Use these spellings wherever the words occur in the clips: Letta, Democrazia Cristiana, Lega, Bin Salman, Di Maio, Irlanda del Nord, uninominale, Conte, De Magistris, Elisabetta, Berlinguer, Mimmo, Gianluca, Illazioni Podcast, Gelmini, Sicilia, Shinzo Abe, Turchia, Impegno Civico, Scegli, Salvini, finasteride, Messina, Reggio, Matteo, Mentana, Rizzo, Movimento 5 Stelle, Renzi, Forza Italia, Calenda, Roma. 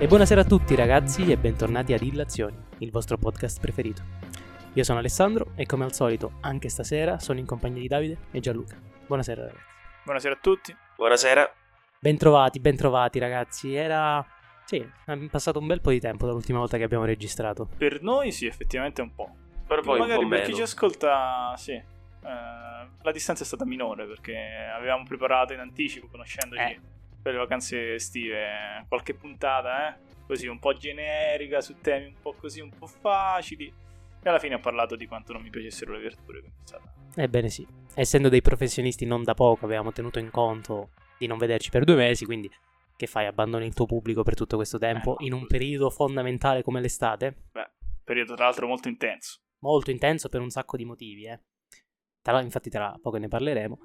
E buonasera a tutti ragazzi e bentornati ad Illazioni, il vostro podcast preferito. Io sono Alessandro e come al solito anche stasera sono in compagnia di Davide e Gianluca. Buonasera ragazzi. Buonasera a tutti. Buonasera. Bentrovati ragazzi. È passato un bel po' di tempo dall'ultima volta che abbiamo registrato. Per noi sì, effettivamente un po'. Per voi magari un po' meno. Chi ci ascolta sì. La distanza è stata minore perché avevamo preparato in anticipo, conoscendoci per le vacanze estive, qualche puntata così un po' generica su temi un po' così, un po' facili, e alla fine ho parlato di quanto non mi piacessero le verdure. Ebbene sì, essendo dei professionisti non da poco avevamo tenuto in conto di non vederci per 2 mesi, quindi che fai, abbandoni il tuo pubblico per tutto questo tempo in un periodo fondamentale come l'estate? Beh, periodo tra l'altro molto intenso per un sacco di motivi Infatti tra poco ne parleremo.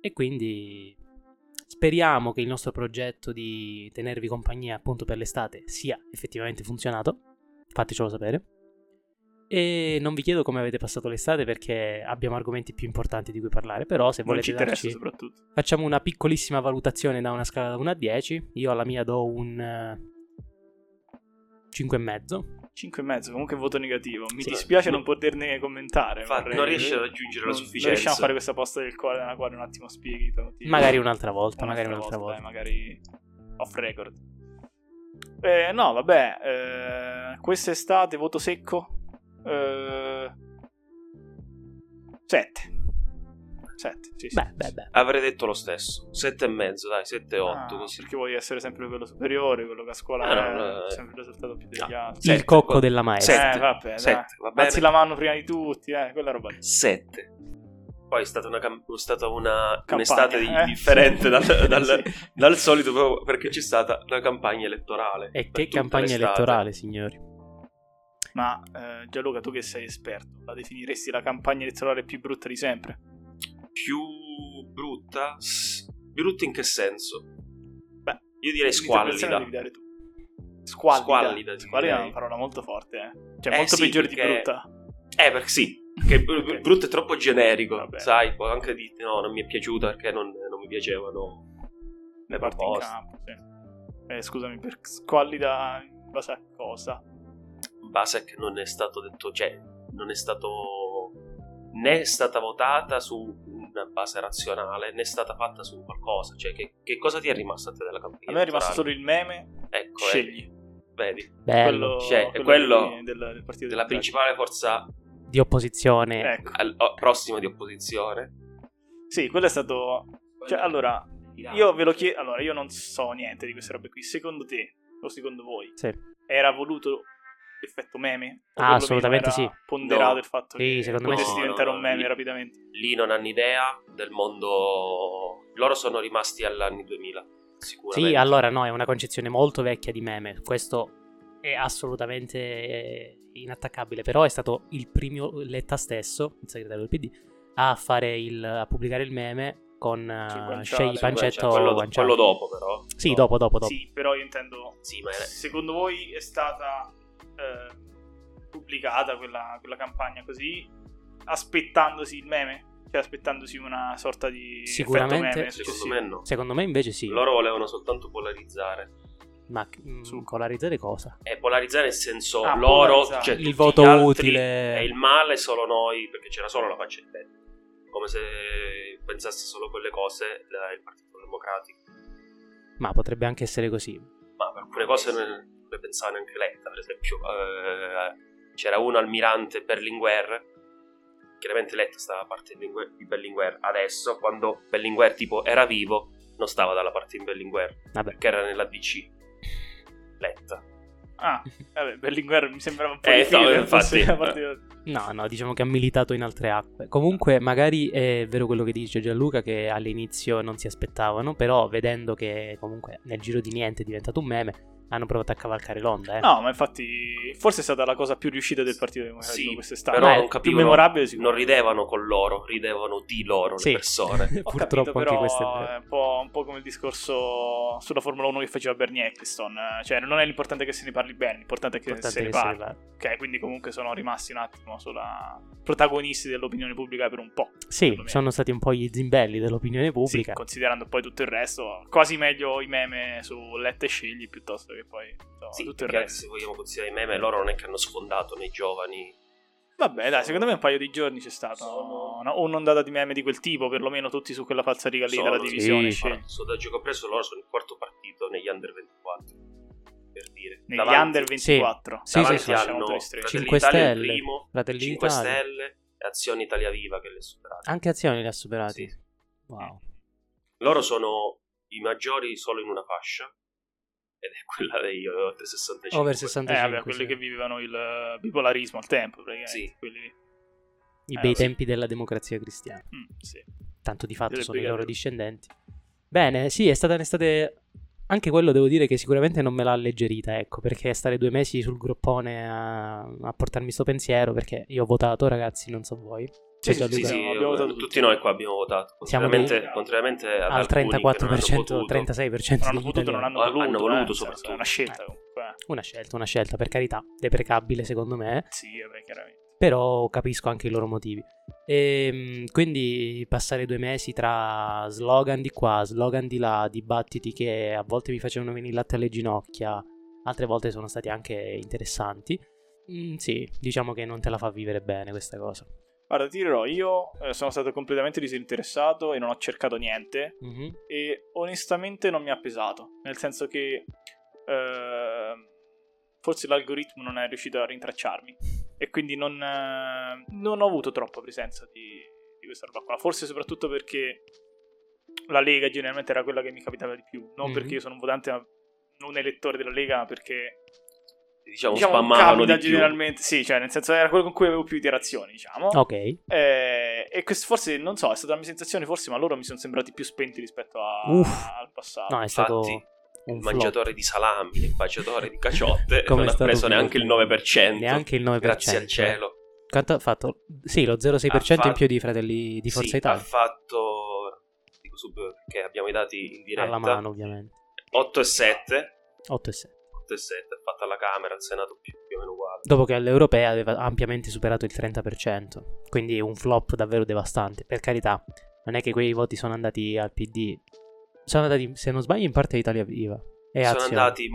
E quindi speriamo che il nostro progetto di tenervi compagnia appunto per l'estate sia effettivamente funzionato. Fatecelo sapere. E non vi chiedo come avete passato l'estate perché abbiamo argomenti più importanti di cui parlare. Però se volete darci, soprattutto facciamo una piccolissima valutazione da una scala da 1 a 10. Io alla mia do un 5,5, comunque voto negativo. Mi dispiace non poterne commentare. Non riesce ad aggiungere la sufficienza. Riusciamo a fare questa posta del cuore nella quale un attimo spieghi. Magari un'altra volta, magari un'altra volta. Magari off record. Quest'estate voto secco. 7. Sì. Avrei detto lo stesso. 7,5, dai, 7,8. Così. Perché vuoi essere sempre quello superiore, quello che a scuola è sempre risultato più degli altri. Il cocco della maestra. 7, va bene. Alzi la mano prima di tutti, quella roba lì. 7. Poi è stata un'estate differente dal solito, proprio perché c'è stata una campagna elettorale. E che campagna elettorale, signori? Ma Gianluca, tu che sei esperto, la definiresti la campagna elettorale più brutta di sempre? Più brutta? Brutta in che senso? Beh, io direi squallida. Squallida è una parola molto forte, Cioè molto sì, peggiore perché... di brutta. Perché sì, che okay. Brutto è troppo generico. Vabbè. Sai, può anche dire no, non mi è piaciuta perché non mi piacevano le parti in campo, sì. Scusami, per squallida in base a cosa? In base a che non è stato detto, cioè non è stato né è stata votata su una base razionale, né è stata fatta su qualcosa. Cioè che cosa ti è rimasto a te della campagna? A me è rimasto solo il meme, ecco, Scegli, vedi, bello. Cioè, quello del partito della principale forza di opposizione, ecco. Prossima di opposizione. Sì, quello è stato, cioè, allora io ve lo chiedo, allora io non so niente di queste robe qui. Secondo te o secondo voi era voluto effetto meme? Assolutamente sì. Ponderato il fatto che potessi diventare un meme rapidamente. Lì non hanno idea del mondo. Loro sono rimasti all'anno 2000. Sicuramente. Sì, allora no, è una concezione molto vecchia di meme. Questo è assolutamente inattaccabile. Però è stato il primo Letta stesso, il segretario del PD, a pubblicare il meme con Scegli, pancetto, quello dopo però. Sì, no. dopo. Sì, però io intendo. Sì, ma secondo voi è stata pubblicata quella campagna così aspettandosi il meme, cioè aspettandosi una sorta di sicuramente meme, secondo me no. Secondo me invece sì, loro volevano soltanto polarizzare. Ma polarizzare cosa? Polarizzare nel senso loro, cioè, il voto utile è il male, solo noi, perché c'era solo la faccenda, come se pensasse solo quelle cose il Partito Democratico. Ma potrebbe anche essere così, ma per alcune cose ne pensava neanche Letta. Per esempio c'era un almirante Berlinguer, chiaramente Letta stava dalla parte di Berlinguer. Adesso, quando Berlinguer tipo era vivo, non stava dalla parte di Berlinguer. Vabbè. Perché era nella DC Letta. Vabbè, Berlinguer mi sembrava un po' infatti. No, diciamo che ha militato in altre acque. Comunque magari è vero quello che dice Gianluca, che all'inizio non si aspettavano, però vedendo che comunque nel giro di niente è diventato un meme, hanno provato a cavalcare l'onda, No, ma infatti forse è stata la cosa più riuscita del Partito Democratico quest'estate. Però non capivano, più memorabile sicuramente. Non ridevano con loro, ridevano di loro le persone. Purtroppo capito, anche questo è vero. Un po' come il discorso sulla Formula 1 che faceva Bernie Eccleston. Cioè non è l'importante che se ne parli bene, l'importante è che se ne parli. Ok, quindi comunque sono rimasti un attimo sulla protagonisti dell'opinione pubblica per un po'. Sì, sono stati un po' gli zimbelli dell'opinione pubblica. Sì, considerando poi tutto il resto, quasi meglio i meme su Letta e Scegli piuttosto che che poi no, sì, tutto il resto. Se vogliamo considerare i meme, loro non è che hanno sfondato nei giovani. Vabbè, dai, secondo me un paio di giorni c'è stata un'ondata di meme di quel tipo, perlomeno tutti su quella falsariga lì della divisione. Sì, sondaggio compreso, loro sono il quarto partito negli under 24, per dire. Negli davanti, under 24? Sì, davanti sì, hanno 5 Stelle, il primo, Fratelli 5 Italia. Stelle e Azioni Italia Viva che le ha superate. Anche Azioni le ha superate. Sì. Wow. Loro sono i maggiori solo in una fascia. Ed è quella degli oltre 65. Over 65. Vabbè, quelli sì, che vivevano il bipolarismo al tempo, sì, quelli... I bei tempi della democrazia cristiana. Sì. Tanto di fatto sono i loro discendenti. Bene, sì, è stata un'estate... Anche quello devo dire che sicuramente non me l'ha alleggerita, ecco, perché stare 2 mesi sul groppone a portarmi sto pensiero, perché io ho votato, ragazzi, non so voi. Sì, abbiamo votato tutti noi qua abbiamo votato. Contrariamente al 34%, 36%. Non hanno potuto, non hanno voluto, soprattutto. Una scelta comunque. Una scelta, per carità, deprecabile secondo me. Sì, vabbè, chiaramente. Però capisco anche i loro motivi. E quindi passare 2 mesi tra slogan di qua, slogan di là, dibattiti che a volte mi facevano venire il latte alle ginocchia, altre volte sono stati anche interessanti. Sì, diciamo che non te la fa vivere bene questa cosa. Guarda, ti dirò, io sono stato completamente disinteressato e non ho cercato niente, e onestamente non mi ha pesato, nel senso che forse l'algoritmo non è riuscito a rintracciarmi. E quindi non ho avuto troppa presenza di questa roba qua. Forse soprattutto perché la Lega generalmente era quella che mi capitava di più. Non perché io sono un votante, ma non elettore della Lega, ma perché diciamo spammavano di più. Generalmente, sì, cioè nel senso era quello con cui avevo più interazioni, diciamo. Ok. E questo forse, non so, è stata la mia sensazione forse, ma loro mi sono sembrati più spenti rispetto al passato. No, è stato... Infatti, il mangiatore di salami, il baciatore di caciotte non ha preso neanche il 9%. Neanche il 9%. Grazie al cielo. Quanto ha fatto? Sì, lo 0,6% in più di Fratelli di Forza Italia. Ha fatto, dico subito perché abbiamo i dati in diretta. Alla mano ovviamente. 8,7. Fatta alla Camera, al Senato più o meno uguale. Dopo che all'Europea aveva ampiamente superato il 30%. Quindi un flop davvero devastante. Per carità, non è che quei voti sono andati al PD... Sono andati, se non sbaglio, in parte a Italia Viva. E sono Azione. Andati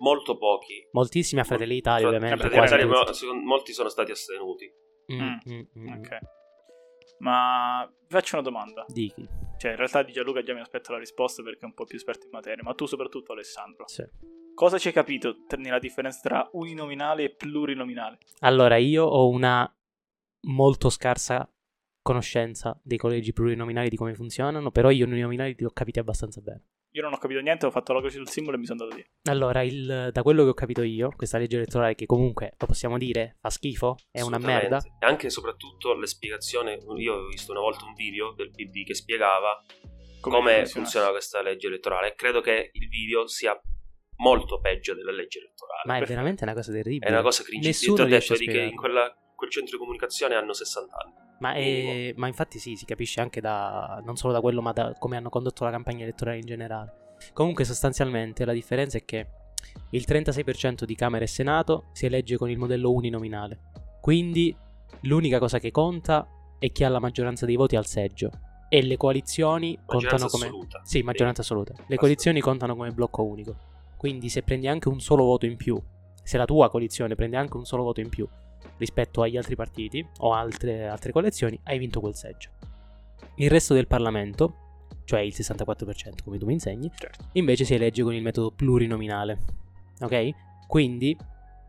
molto pochi. Moltissimi a Fratelli d'Italia, ovviamente. Molti sono stati astenuti. Ok. Ma vi faccio una domanda. Dichi. Cioè, in realtà di Gianluca già mi aspetto la risposta perché è un po' più esperto in materia. Ma tu soprattutto, Alessandro. Sì. Cosa ci hai capito nella differenza tra uninominale e plurinominale? Allora, io ho una molto scarsa... conoscenza dei collegi plurinominali, di come funzionano, però io uninominali li ho capiti abbastanza bene. Io non ho capito niente, ho fatto la croce sul simbolo e mi sono andato via. Allora, da quello che ho capito io, questa legge elettorale, che comunque lo possiamo dire, fa schifo, è una merda. E anche e soprattutto le spiegazioni. Io ho visto una volta un video del PD che spiegava come funziona questa legge elettorale, e credo che il video sia molto peggio della legge elettorale. Ma è veramente una cosa terribile. È una cosa cringe. Nessuno riesce a spiegare. Che in quel centro di comunicazione hanno 60 anni. Ma infatti sì, si capisce anche non solo da quello, ma da come hanno condotto la campagna elettorale in generale. Comunque sostanzialmente la differenza è che il 36% di Camera e Senato si elegge con il modello uninominale. Quindi l'unica cosa che conta è chi ha la maggioranza dei voti al seggio. E le coalizioni contano come... assoluta. Sì, maggioranza assoluta. Le coalizioni contano come blocco unico. Quindi se prendi anche un solo voto in più, se la tua coalizione prende anche un solo voto in più rispetto agli altri partiti o altre coalizioni, hai vinto quel seggio. Il resto del Parlamento, cioè il 64%, come tu mi insegni, certo, invece si elegge con il metodo plurinominale. Ok? Quindi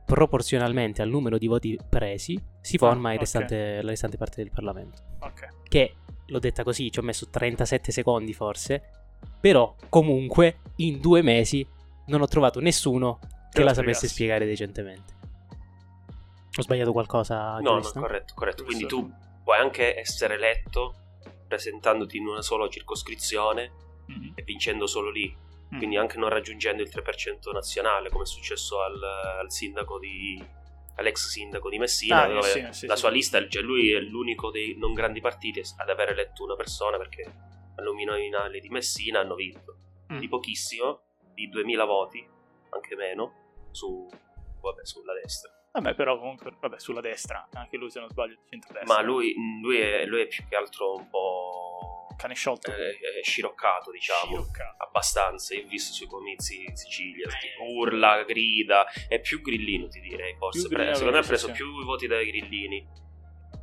proporzionalmente al numero di voti presi si forma la restante parte del Parlamento. Ok. Che, l'ho detta così, ci ho messo 37 secondi forse, però comunque in 2 mesi non ho trovato nessuno che la sapesse spiegare decentemente. Ho sbagliato qualcosa? No, corretto. Quindi tu puoi anche essere eletto presentandoti in una sola circoscrizione e vincendo solo lì, quindi anche non raggiungendo il 3% nazionale, come è successo all'ex sindaco di Messina, dove la sua lista, cioè lui è l'unico dei non grandi partiti ad aver eletto una persona, perché all'uninominale di Messina hanno vinto di pochissimo, di 2000 voti, anche meno, sulla destra. Vabbè, però comunque, sulla destra, anche lui se non sbaglio, centrodestra. Ma lui è più che altro un po' cane sciolto, sciroccato, diciamo, abbastanza. Io ho visto sui comizi in Sicilia, urla, grida, è più grillino, ti direi, forse secondo me ha preso più voti dai grillini.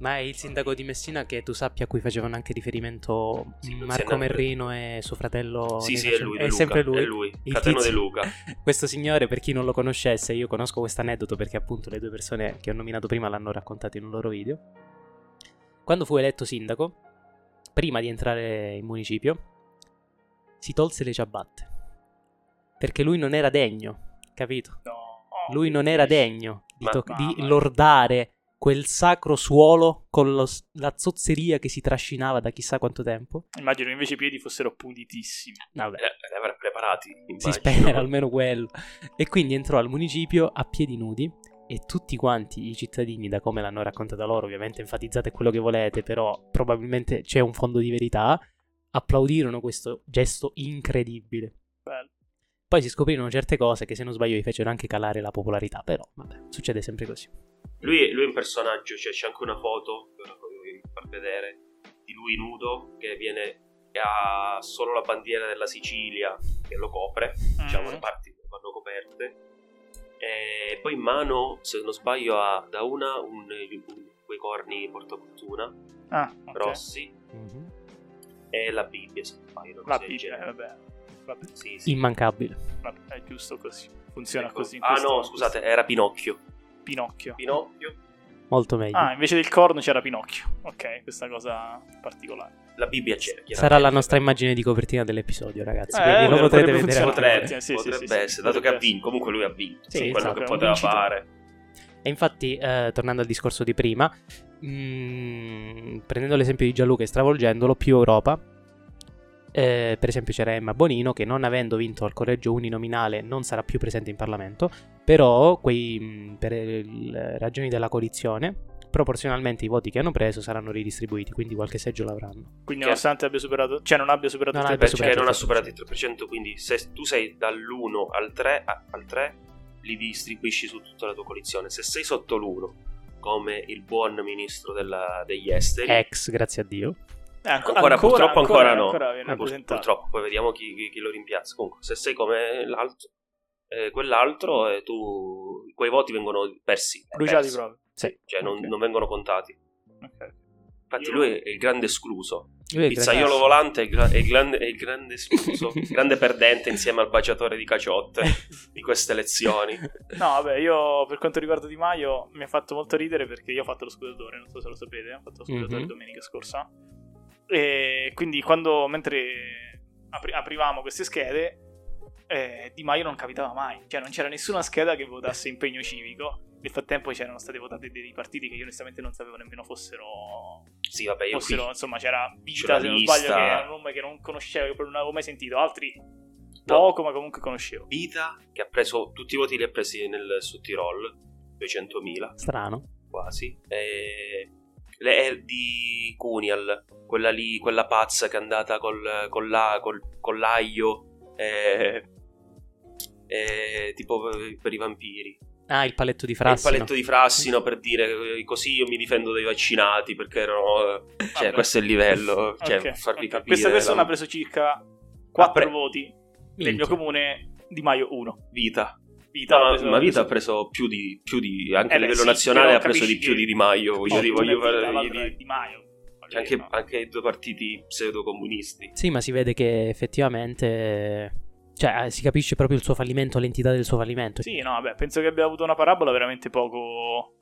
Ma è il sindaco di Messina, che tu sappia, a cui facevano anche riferimento Marco Merrino e suo fratello. Sì, è lui, è Luca, sempre lui, è lui. Il fratello di Luca. Questo signore, per chi non lo conoscesse, io conosco questo aneddoto perché appunto le due persone che ho nominato prima l'hanno raccontato in un loro video. Quando fu eletto sindaco, prima di entrare in municipio, si tolse le ciabatte perché lui non era degno, capito? No, oh, lui non era degno di lordare quel sacro suolo con la zozzeria che si trascinava da chissà quanto tempo. Immagino invece i piedi fossero pulitissimi. Vabbè. Li avrà preparati, immagino. Si spera, almeno quello. E quindi entrò al municipio a piedi nudi e tutti quanti i cittadini, da come l'hanno raccontata loro, ovviamente enfatizzate quello che volete, però probabilmente c'è un fondo di verità, applaudirono questo gesto incredibile. Bello. Poi si scoprirono certe cose che, se non sbaglio, gli fecero anche calare la popolarità, però vabbè, succede sempre così. Lui è un personaggio, cioè c'è anche una foto che ora voglio far vedere di lui nudo che ha solo la bandiera della Sicilia che lo copre, diciamo le parti che vanno coperte, e poi in mano, se non sbaglio, ha da una quei corni portafortuna rossi, e la Bibbia, se non sbaglio, la Bibbia, vabbè. Sì. Immancabile. Vabbè, è giusto così, funziona, ecco. Così. Ah no, scusate, questo era Pinocchio. Molto meglio. Ah, invece del corno c'era Pinocchio. Ok, questa cosa particolare. La Bibbia c'era. Sarà la nostra immagine di copertina dell'episodio, ragazzi. Quindi lo potrete vedere. Potrebbe essere, dato che ha vinto. Comunque lui ha vinto. Sì, quello che poteva fare. E infatti, tornando al discorso di prima, prendendo l'esempio di Gianluca e stravolgendolo, più Europa. Per esempio c'era Emma Bonino, che non avendo vinto al collegio uninominale non sarà più presente in Parlamento, però per ragioni della coalizione proporzionalmente i voti che hanno preso saranno ridistribuiti, quindi qualche seggio l'avranno, quindi nonostante abbia superato, cioè non abbia superato il 3%, perché non ha superato il 3%, quindi se tu sei dall'1 al 3 li distribuisci su tutta la tua coalizione. Se sei sotto l'1, come il buon ministro degli esteri ex, grazie a Dio, Purtroppo, poi vediamo chi lo rimpiazza. Comunque, se sei come quell'altro, quei voti vengono persi, bruciati proprio. Sì. Cioè non vengono contati. Okay. Infatti lui è il grande escluso. Il pizzaiolo volante è il grande escluso, il grande perdente insieme al baciatore di caciotte di queste elezioni. No, vabbè, io per quanto riguarda Di Maio mi ha fatto molto ridere perché io ho fatto lo scrutatore, non so se lo sapete, ho fatto lo scrutatore domenica scorsa. E quindi mentre aprivamo queste schede, Di Maio non capitava mai, cioè non c'era nessuna scheda che votasse impegno civico. Nel frattempo c'erano state votate dei partiti che io onestamente non sapevo nemmeno fossero. Sì, vabbè, insomma, c'era Vita, se non sbaglio, che era un nome che non conoscevo, che proprio non avevo mai sentito, altri poco, ma comunque conoscevo. Vita, che ha preso tutti i voti, li ha presi nel Sud Tirol, 200.000. Strano. Quasi. Di Cunial, quella lì, quella pazza che è andata con l'aglio, tipo per i vampiri. Ah, il paletto di Frassino. Il paletto di Frassino, per dire, così io mi difendo dai vaccinati, perché erano. Cioè, questo è il livello. Cioè, farvi capire. Questa persona ha preso circa 4 voti. Nel mio comune, Di Maio 1. Vita. Ma Vita ha preso più di anche a livello nazionale, ha preso di più di Di Maio. Di Maio. Anche due partiti pseudocomunisti. Sì, ma si vede che effettivamente. Cioè, si capisce proprio il suo fallimento, l'entità del suo fallimento. Sì, no, vabbè, penso che abbia avuto una parabola veramente poco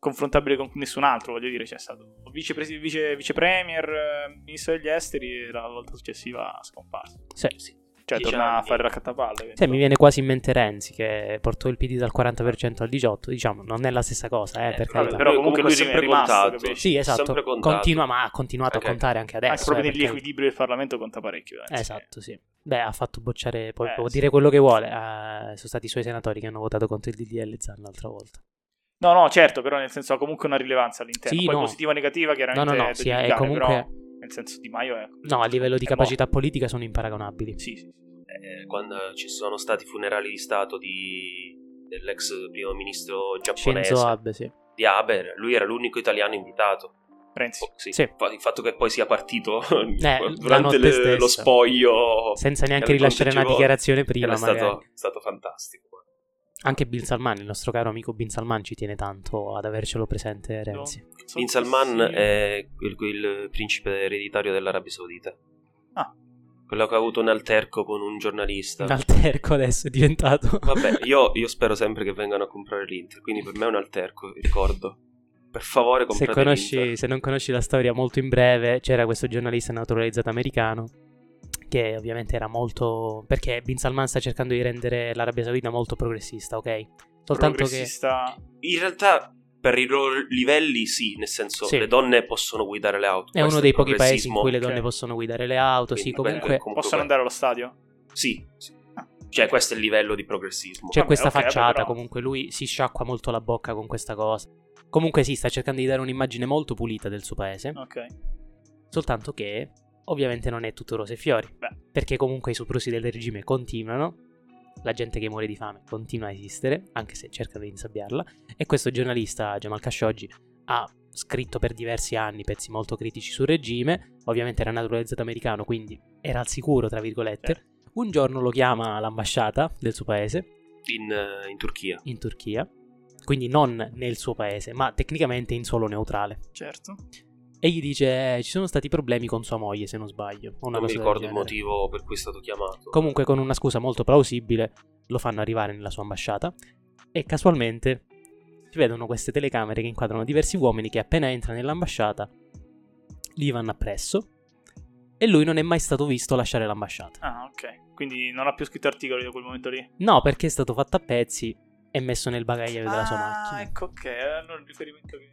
confrontabile con nessun altro, voglio dire. C'è stato vice premier, ministro degli esteri, e la volta successiva scomparso. Sì. Cioè, torna a fare raccattapalle. Sì, mi viene quasi in mente Renzi, che portò il PD dal 40% al 18%. Diciamo, non è la stessa cosa, per carità. Però comunque lui è rimasto. Sì, esatto. Continua, ma ha continuato a contare anche adesso. Anche proprio nell'equilibrio del Parlamento conta parecchio. Esatto, sì. Beh, ha fatto bocciare, poi può dire quello che vuole. Sono stati i suoi senatori che hanno votato contro il DDL Zan l'altra volta. No, certo, però nel senso ha comunque una rilevanza all'interno. Sì, poi positiva o negativa, chiaramente. No, sì, è comunque. Però, nel senso, Di Maio è. No, a livello di capacità politica sono imparagonabili. Sì. Quando ci sono stati i funerali di stato dell'ex primo ministro giapponese Shinzo Abe, sì. Di Abe, lui era l'unico italiano invitato. Renzi. Sì. Il fatto che poi sia partito durante lo spoglio, senza neanche rilasciare una dichiarazione prima, è stato fantastico. Anche Bin Salman, il nostro caro amico Bin Salman, ci tiene tanto ad avercelo presente Renzi. No, Bin Salman è il principe ereditario dell'Arabia Saudita. Ah, quello che ha avuto un alterco con un giornalista. Un alterco adesso è diventato. Vabbè, io spero sempre che vengano a comprare l'Inter, quindi per me è un alterco, ricordo. Per favore, comprate l'Inter. Se non conosci la storia, molto in breve, c'era questo giornalista naturalizzato americano che ovviamente era molto... perché Bin Salman sta cercando di rendere l'Arabia Saudita molto progressista, ok? Soltanto progressista... che... in realtà... per i loro livelli sì, nel senso sì, le donne possono guidare le auto. È uno dei pochi paesi in cui le donne possono guidare le auto, quindi, sì, comunque possono andare allo stadio? Sì, sì. Ah. Cioè questo è il livello di progressismo. C'è questa facciata, però... comunque lui si sciacqua molto la bocca con questa cosa. Comunque sì, sta cercando di dare un'immagine molto pulita del suo paese. Ok. Soltanto che ovviamente non è tutto rose e fiori. Beh. Perché comunque i soprusi del regime continuano. La gente che muore di fame continua a esistere, anche se cerca di insabbiarla. E questo giornalista, Jamal Khashoggi, ha scritto per diversi anni pezzi molto critici sul regime. Ovviamente era naturalizzato americano, quindi era al sicuro, tra virgolette. Un giorno lo chiama l'ambasciata del suo paese. In Turchia. In Turchia. Quindi non nel suo paese, ma tecnicamente in suolo neutrale. Certo. E gli dice, ci sono stati problemi con sua moglie, se non sbaglio. Non mi ricordo il motivo per cui è stato chiamato. Comunque, con una scusa molto plausibile, lo fanno arrivare nella sua ambasciata. E casualmente si vedono queste telecamere che inquadrano diversi uomini che appena entra nell'ambasciata gli vanno appresso. E lui non è mai stato visto lasciare l'ambasciata. Ah, ok. Quindi non ha più scritto articoli da quel momento lì? No, perché è stato fatto a pezzi e messo nel bagagliaio della sua macchina. Ah, ecco, ok. Allora il riferimento che...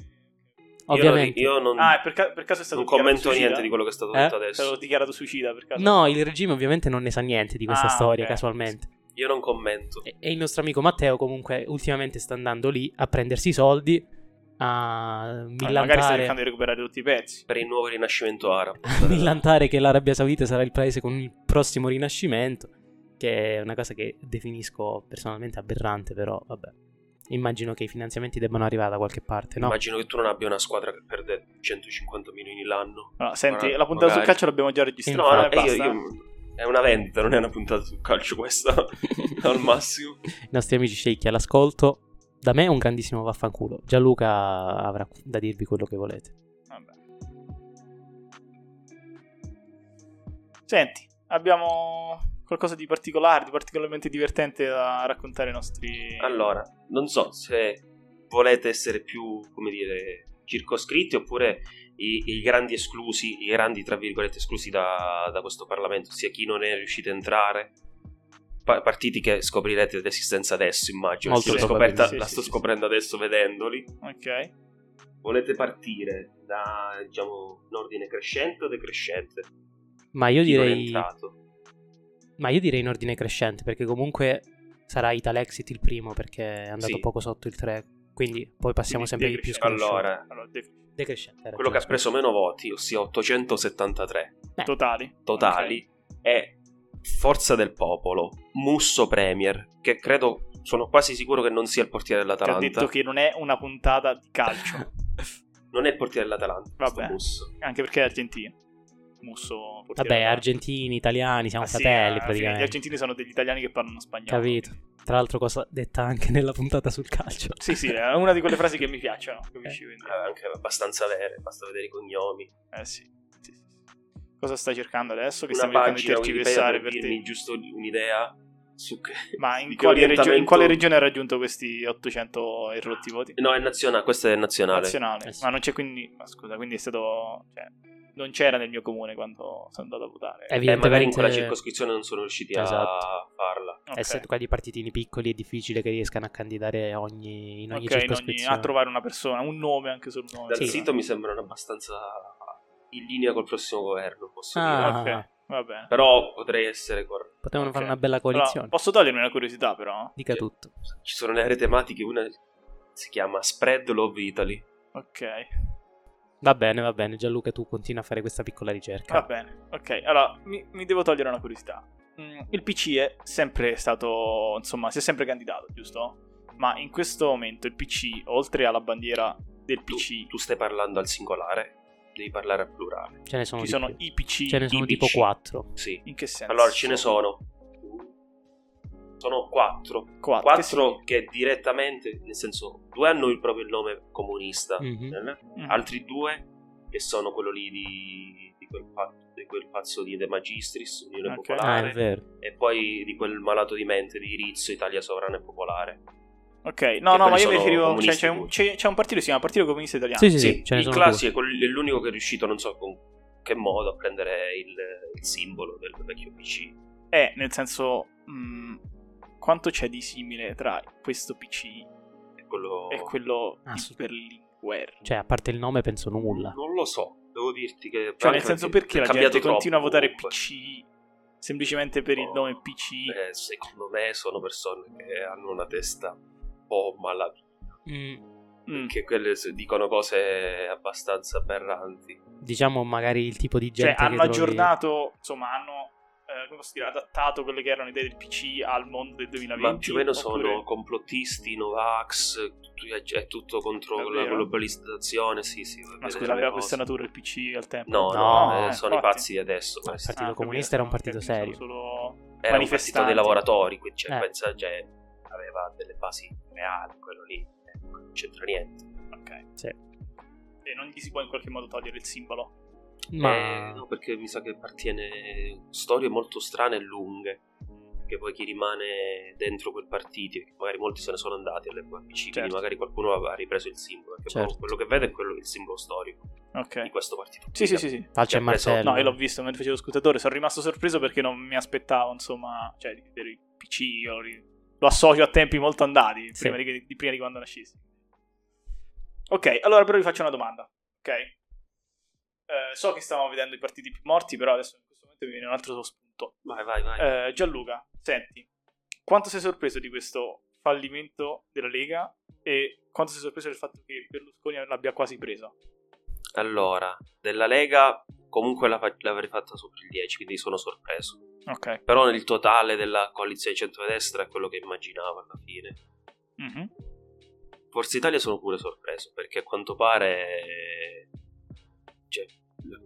Ovviamente. Io non, per caso è stato non commento niente di quello che è stato detto adesso. È stato dichiarato suicida per caso. No, il regime ovviamente non ne sa niente di questa storia, okay, casualmente. Io non commento. E il nostro amico Matteo comunque ultimamente sta andando lì a prendersi i soldi, a millantare... magari sta cercando di recuperare tutti i pezzi. Per il nuovo rinascimento arabo. A millantare che l'Arabia Saudita sarà il paese con il prossimo rinascimento, che è una cosa che definisco personalmente aberrante, però vabbè. Immagino che i finanziamenti debbano arrivare da qualche parte, no? Immagino che tu non abbia una squadra che perde 150 milioni l'anno. No, senti, la puntata sul calcio l'abbiamo già registrata. No, è una vendita, non è una puntata sul calcio questa, al massimo. I nostri amici Scegli all'ascolto. Da me è un grandissimo vaffanculo. Gianluca avrà da dirvi quello che volete. Vabbè. Senti, abbiamo... qualcosa di particolare, di particolarmente divertente da raccontare ai nostri... Allora, non so se volete essere più, come dire, circoscritti oppure i grandi esclusi, i grandi tra virgolette esclusi da questo Parlamento, sia chi non è riuscito a entrare, partiti che scoprirete l'esistenza adesso, immagino. Molto la sto scoprendo adesso vedendoli. Ok. Volete partire da, diciamo, un ordine crescente o decrescente? Ma io direi... in ordine crescente, perché comunque sarà Italexit il primo, perché è andato poco sotto il 3, quindi poi passiamo sempre di più sconosciuti. Allora decrescente. Quello che ha preso meno voti, ossia 873 totali, okay, è Forza del Popolo, Musso Premier, che credo, sono quasi sicuro che non sia il portiere dell'Atalanta. Che ha detto che non è una puntata di calcio. Non è il portiere dell'Atalanta, vabbè, Musso, anche perché è argentino. Musso, vabbè, argentini, italiani, siamo fratelli, praticamente. Gli argentini sono degli italiani che parlano spagnolo. Capito. Tra l'altro, cosa detta anche nella puntata sul calcio. Sì, è una di quelle frasi che mi piacciono. Anche abbastanza vere, basta vedere i cognomi. Sì. Cosa stai cercando adesso? Che stiamo cercando di tergiversare per te? Giusto un'idea su che... Ma in quale regione ha raggiunto questi 800 errotti voti? No, è nazionale, questo è nazionale. Ma non c'è, quindi... Ma scusa, quindi è stato... non c'era nel mio comune quando sono andato a votare. Evidentemente... magari in quella circoscrizione non sono riusciti a farla. Okay. Essendo qua di partitini piccoli è difficile che riescano a candidare in ogni circoscrizione. A trovare una persona, un nome, anche solo un nome. Dal sito mi sembrano abbastanza in linea col prossimo governo, posso dire. Okay. Va bene. Però potrei essere potevano fare una bella coalizione. Allora, posso togliermi una curiosità, però? Dica tutto. Ci sono le aree tematiche, una si chiama Spread Love Italy. Ok. Va bene, Gianluca, tu continua a fare questa piccola ricerca. Va bene, ok, allora mi devo togliere una curiosità. Il PC è sempre stato, insomma, si è sempre candidato, giusto? Ma in questo momento il PC, oltre alla bandiera del PC... Tu stai parlando al singolare? devi parlare al plurale. Ce ne sono, ci sono i PC, ce ne sono tipo 4. Sì. In che senso? Allora ce ne sono 4 che direttamente, nel senso, 2 hanno il proprio nome comunista, altri 2 che sono quello lì di quel pazzo di De Magistris, Unione Popolare, è vero, e poi di quel malato di mente di Rizzo, Italia Sovrana e Popolare. Ok, no, ma io mi riferivo, c'è un partito che si chiama Partito Comunista Italiano. Sì, il classico, è l'unico che è riuscito, non so con che modo, a prendere il simbolo del vecchio PC. Nel senso, quanto c'è di simile tra questo PC e quello di Berlinguer? Cioè, a parte il nome, penso nulla. Non lo so, devo dirti che... Cioè, nel senso, perché la gente continua a votare PC semplicemente per il nome PC? Secondo me sono persone che hanno una testa un po' malata, che quelle dicono cose abbastanza aberranti. Diciamo magari il tipo di gente, cioè, hanno aggiornato, insomma, hanno... come posso dire, adattato quelle che erano idee del PC al mondo del 2020. Ma più o meno sono complottisti, Novax, è tutto contro la globalizzazione. Sì. Ma scusa, aveva questa natura il PC al tempo? No, sono infatti i pazzi di adesso. Il Partito Comunista era un partito serio. Solo era un partito dei lavoratori, quindi pensa, cioè, aveva delle basi reali, quello lì, non c'entra niente. Ok. Sì. E non gli si può in qualche modo togliere il simbolo? Ma no, perché mi sa che appartiene storie molto strane e lunghe, che poi chi rimane dentro quel partito, magari molti se ne sono andati alle PC, quindi magari qualcuno ha ripreso il simbolo, perché quello che vede è quello del simbolo storico di questo partito. Sì. Falce e Martello. No, io l'ho visto mentre facevo scrutatore, sono rimasto sorpreso perché non mi aspettavo, insomma, cioè di vedere il PC. Io lo associo a tempi molto andati, prima di quando nascissi. Ok, allora però vi faccio una domanda, ok? So che stavamo vedendo i partiti più morti, però adesso in questo momento mi viene un altro spunto. Vai. Gianluca, senti, quanto sei sorpreso di questo fallimento della Lega e quanto sei sorpreso del fatto che Berlusconi l'abbia quasi preso? Allora, della Lega comunque l'avrei fatta sopra il 10, quindi sono sorpreso. Ok. Però il totale della coalizione di centrodestra è quello che immaginavo alla fine. Forza Italia sono pure sorpreso, perché a quanto pare... Cioè,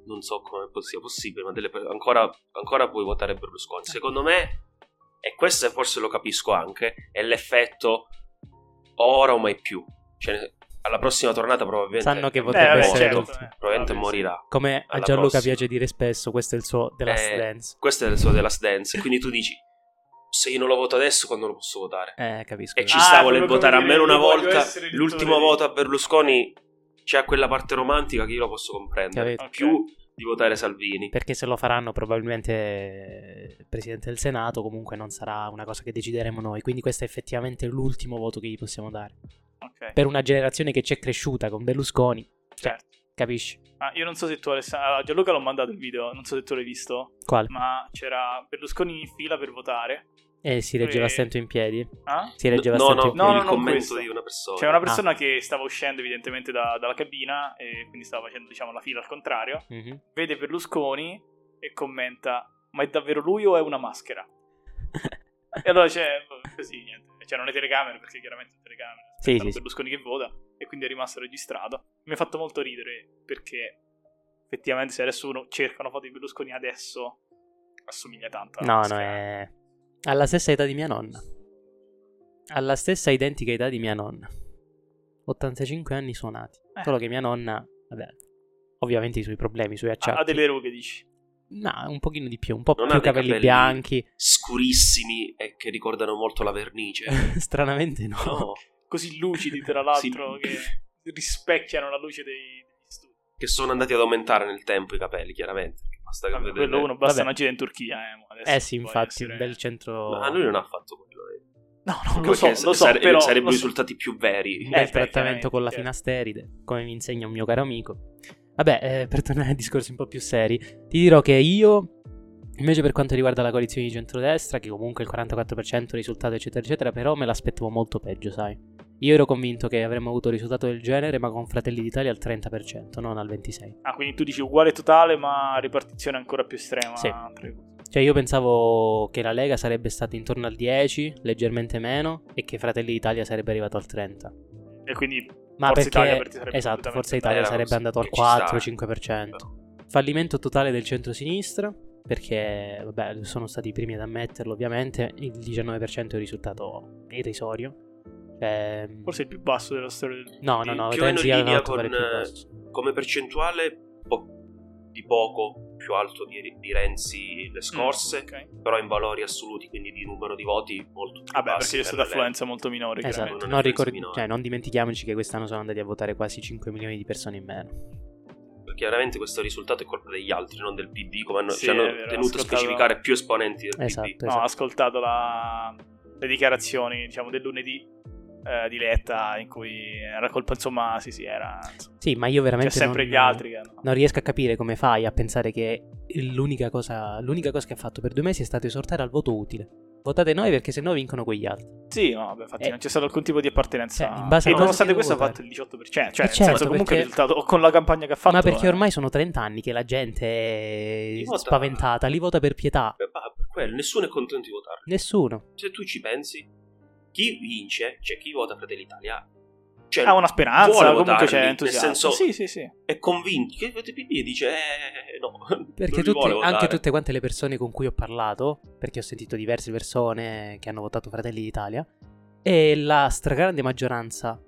non so come sia possibile, ma ancora puoi votare Berlusconi. Secondo me, e questo forse lo capisco anche, è l'effetto ora o mai più. Cioè, alla prossima tornata probabilmente sanno che potrebbe essere probabilmente morirà. Come a Gianluca piace dire spesso, questo è il suo The Last Dance. Questo è il suo The Last Dance, quindi tu dici: se io non lo voto adesso, quando lo posso votare? Capisco. E ci sta, voler votare almeno una volta, l'ultimo voto a Berlusconi. C'è quella parte romantica che io lo posso comprendere, più di votare Salvini. Perché se lo faranno probabilmente presidente del Senato, comunque non sarà una cosa che decideremo noi. Quindi questo è effettivamente l'ultimo voto che gli possiamo dare. Okay. Per una generazione che c'è cresciuta con Berlusconi, certo. Capisci? Ah, io non so se tu, Alessandro, Gianluca l'ho mandato il video, non so se tu l'hai visto. Quale? Ma c'era Berlusconi in fila per votare. Si reggeva stento in piedi. Ah? Si reggeva stento in piedi. No, il commento di una persona. C'è una persona che stava uscendo evidentemente dalla cabina e quindi stava facendo, diciamo, la fila al contrario. Vede Berlusconi e commenta: ma è davvero lui o è una maschera? E allora così, niente. C'erano le telecamere, perché chiaramente le telecamere aspettano Berlusconi che vota, e quindi è rimasto registrato. Mi ha fatto molto ridere, perché effettivamente se adesso uno cerca una foto di Berlusconi adesso, assomiglia tanto alla maschera. Alla stessa età di mia nonna. Alla stessa identica età di mia nonna. 85 anni suonati. Solo che mia nonna, vabbè, ovviamente i suoi problemi, i suoi acciacchi. Ha delle rughe, dici? No, un pochino di più, un po' non più capelli bianchi. Scurissimi e che ricordano molto la vernice. Stranamente no. Così lucidi, tra l'altro, che rispecchiano la luce degli studi. Che sono andati ad aumentare nel tempo i capelli, chiaramente. Basta che quello uno basta una gira in Turchia. Sì, infatti, un bel centro. Ma lui non ha fatto quello. No, lo so, però sarebbero risultati più veri. Bel trattamento con la finasteride, come mi insegna un mio caro amico. Vabbè, per tornare a discorsi un po' più seri, ti dirò che io, invece, per quanto riguarda la coalizione di centrodestra, che comunque il 44% risultato, eccetera, eccetera, però me l'aspettavo molto peggio, sai. Io ero convinto che avremmo avuto un risultato del genere, ma con Fratelli d'Italia al 30%, non al 26%. Quindi tu dici uguale totale, ma ripartizione ancora più estrema. Sì. Cioè, io pensavo che la Lega sarebbe stata intorno al 10%, leggermente meno, e che Fratelli d'Italia sarebbe arrivato al 30%. E quindi Ma Forza perché Italia per esatto, Forza Italia sarebbe andato al 4-5%. Fallimento totale del centrosinistra, perché vabbè, sono stati i primi ad ammetterlo, ovviamente. Il 19% è un risultato irrisorio. Forse il più basso della storia del... No, più o meno in linea con, come percentuale di poco più alto di Renzi le scorse, okay. Però in valori assoluti, quindi di numero di voti molto più bassi, perché c'è stata affluenza molto minore. Esatto, non dimentichiamoci che quest'anno sono andati a votare quasi 5 milioni di persone in meno. Chiaramente questo risultato è colpa degli altri, non del PD, come hanno, sì, cioè, hanno tenuto a specificare più esponenti del PD. No, ho ascoltato le dichiarazioni, diciamo, del lunedì di Letta, in cui era colpa, insomma, Sì, ma io veramente sempre gli altri, non riesco a capire come fai a pensare che l'unica cosa che ha fatto per 2 mesi è stato esortare al voto utile. Votate noi perché sennò vincono quegli altri. Sì, no, beh, infatti non c'è stato alcun tipo di appartenenza. In base e nonostante questo ha fatto il 18%. Cioè, nel senso, comunque il risultato, o con la campagna che ha fatto. Ma perché ormai sono 30 anni che la gente è spaventata, li vota per pietà. Per quello, nessuno è contento di votare. Nessuno. Se tu ci pensi, chi vince, cioè chi vota Fratelli d'Italia, cioè, ha una speranza, comunque votarli, c'è entusiasmo. Nel senso, sì. È convinto che il PD dice no. Perché tutte quante le persone con cui ho parlato, perché ho sentito diverse persone che hanno votato Fratelli d'Italia, e la stragrande maggioranza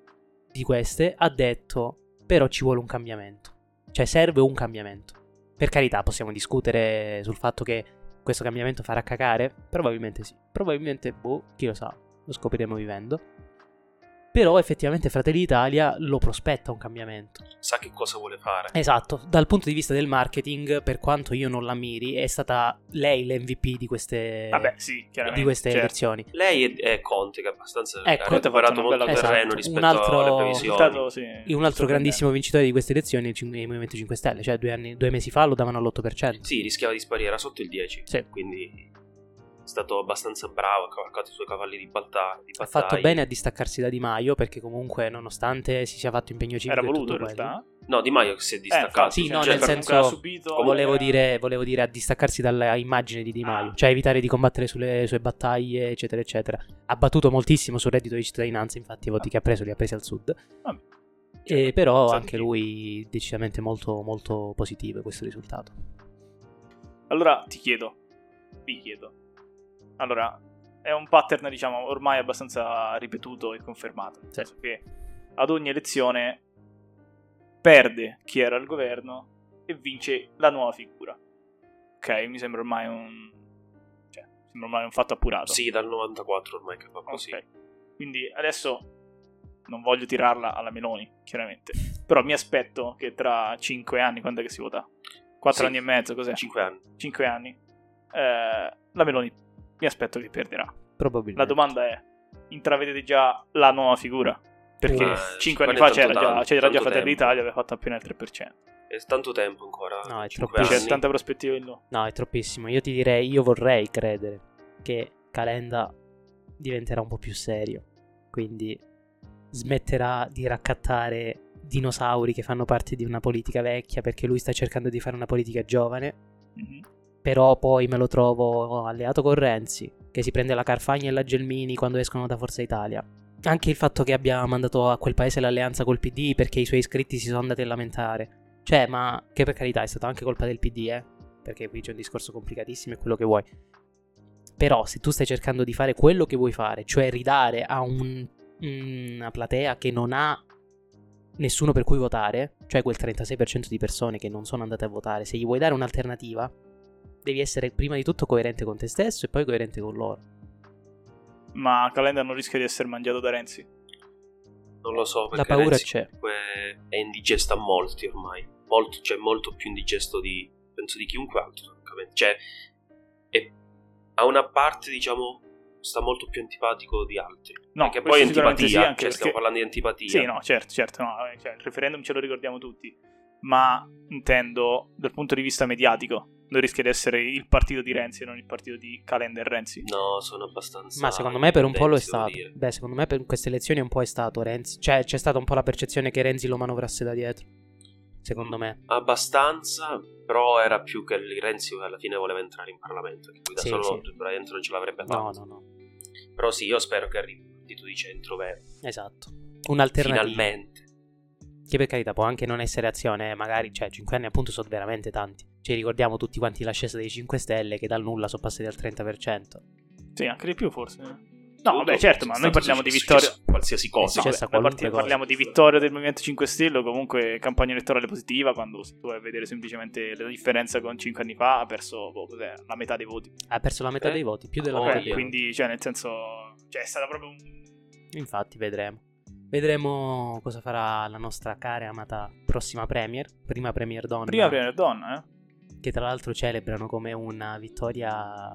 di queste ha detto però ci vuole un cambiamento. Cioè serve un cambiamento. Per carità, possiamo discutere sul fatto che questo cambiamento farà cagare? Probabilmente sì. Probabilmente, chi lo sa, lo scopriremo vivendo. Però effettivamente Fratelli d'Italia lo prospetta un cambiamento. Sa che cosa vuole fare. Esatto, dal punto di vista del marketing, per quanto io non la ammiri, è stata lei l'MVP di queste elezioni. Lei è Conte, che è abbastanza... Conte ha fatto un bel terreno rispetto alle previsioni. Un altro grandissimo vincitore di queste elezioni è il Movimento 5 Stelle, cioè 2 mesi fa lo davano all'8%. Sì, rischiava di sparire, era sotto il 10%. Sì. Quindi... è stato abbastanza bravo, ha cavalcato i suoi cavalli di battaglia. Ha fatto bene a distaccarsi da Di Maio, perché comunque nonostante si sia fatto impegno civico, era voluto in realtà. No, Di Maio si è distaccato. Sì, no, nel senso, subito, volevo dire a distaccarsi dalla immagine di Di Maio, cioè evitare di combattere sulle sue battaglie, eccetera, eccetera. Ha battuto moltissimo sul reddito di cittadinanza, infatti i voti che ha preso li ha presi al sud. Però anche lui decisamente molto, molto positivo questo risultato. Allora vi chiedo. Allora, è un pattern, diciamo, ormai abbastanza ripetuto e confermato, nel senso che ad ogni elezione perde chi era al governo e vince la nuova figura. Ok, mi sembra ormai un fatto appurato. Sì, dal 94 ormai che fa così. Okay. Quindi adesso non voglio tirarla alla Meloni, chiaramente, però mi aspetto che tra 5 anni, quando è che si vota? 4 anni e mezzo, cos'è? 5 anni. 5 anni. La Meloni mi aspetto che perderà. Probabilmente. La domanda è: intravedete già la nuova figura? Perché 5 anni fa c'era già Fratelli d'Italia, aveva fatto appena il 3%. È tanto tempo ancora. No, è troppissimo. C'è tanta prospettiva in no. No, è troppissimo. Io ti direi, io vorrei credere che Calenda diventerà un po' più serio, quindi smetterà di raccattare dinosauri che fanno parte di una politica vecchia, perché lui sta cercando di fare una politica giovane. Mm-hmm. Però poi me lo trovo alleato con Renzi, che si prende la Carfagna e la Gelmini quando escono da Forza Italia. Anche il fatto che abbia mandato a quel paese l'alleanza col PD perché i suoi iscritti si sono andati a lamentare. Cioè, ma che per carità è stata anche colpa del PD, perché qui c'è un discorso complicatissimo e quello che vuoi. Però se tu stai cercando di fare quello che vuoi fare, cioè ridare a una platea che non ha nessuno per cui votare, cioè quel 36% di persone che non sono andate a votare, se gli vuoi dare un'alternativa... devi essere prima di tutto coerente con te stesso e poi coerente con loro. Ma Calenda non rischia di essere mangiato da Renzi? Non lo so, perché la paura Renzi c'è. È indigesto a molti ormai. Molto più indigesto di, penso, di chiunque altro. Cioè, a una parte, diciamo, sta molto più antipatico di altri. No, perché poi è antipatia, sì, anche stiamo parlando di antipatia. Sì, no, certo. No, cioè, il referendum ce lo ricordiamo tutti. Ma intendo dal punto di vista mediatico. Non rischia di essere il partito di Renzi e non il partito di Calenda e Renzi. No, sono abbastanza... ma secondo me per un po' lo è stato. Beh, secondo me per queste elezioni un po' è stato Renzi. Cioè, c'è stata un po' la percezione che Renzi lo manovrasse da dietro. Secondo me. Abbastanza, però era più che Renzi alla fine voleva entrare in Parlamento. Che lui da solo dentro non ce l'avrebbe fatto. No. Però sì, io spero che arrivi un partito di centro vero. Esatto. Un'alternativa. Finalmente. che per carità può anche non essere Azione, magari, cioè 5 anni appunto sono veramente tanti. Ci ricordiamo tutti quanti l'ascesa dei 5 Stelle che dal nulla sono passati al 30%. Sì, anche di più forse. No, vabbè, certo, ma noi parliamo di vittoria qualsiasi cosa, parliamo di vittoria del Movimento 5 Stelle o comunque campagna elettorale positiva, quando tu vai a vedere semplicemente la differenza con 5 anni fa ha perso la metà dei voti. Ha perso la metà dei voti, più della metà. Quindi, cioè, nel senso, cioè è stata proprio un... Infatti vedremo cosa farà la nostra cara e amata prossima Premier, prima Premier donna, che tra l'altro celebrano come una vittoria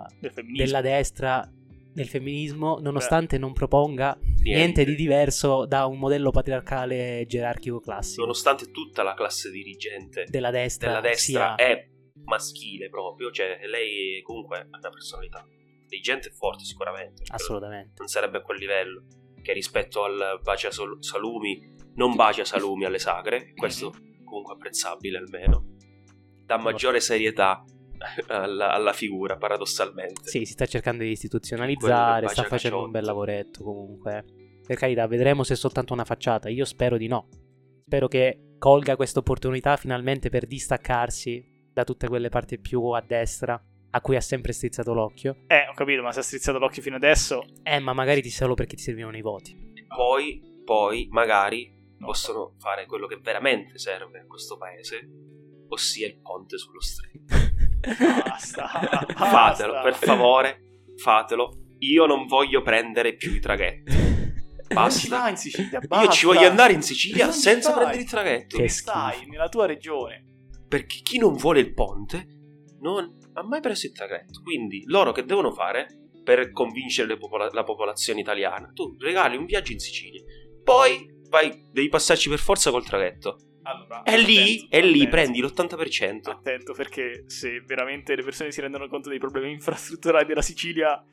della destra del femminismo, nonostante non proponga niente di diverso da un modello patriarcale gerarchico classico. Nonostante tutta la classe dirigente della destra sia... è maschile proprio, cioè lei comunque ha una personalità dirigente forte sicuramente. Assolutamente. Non sarebbe a quel livello che rispetto al bacia salumi, non bacia salumi alle sagre, questo comunque apprezzabile almeno, dà maggiore serietà alla figura, paradossalmente. Sì, si sta cercando di istituzionalizzare, sta facendo un bel lavoretto comunque. Per carità, vedremo se è soltanto una facciata, io spero di no. Spero che colga questa opportunità finalmente per distaccarsi da tutte quelle parti più a destra a cui ha sempre strizzato l'occhio. Ho capito, ma se ha strizzato l'occhio fino adesso... ma magari solo perché ti servivano i voti. Poi magari possono fare quello che veramente serve a questo paese, ossia il ponte sullo stretto. Basta. Fatelo, per favore, fatelo. Io non voglio prendere più i traghetti. Basta. In Sicilia, basta. Io ci voglio andare in Sicilia senza prendere il traghetto. Che stai nella tua regione. Perché chi non vuole il ponte non ha mai preso il traghetto. Quindi loro che devono fare per convincere la popolazione italiana? Tu regali un viaggio in Sicilia, poi devi passarci per forza col traghetto. Allora, e lì prendi l'80%. Attento, perché se veramente le persone si rendono conto dei problemi infrastrutturali della Sicilia,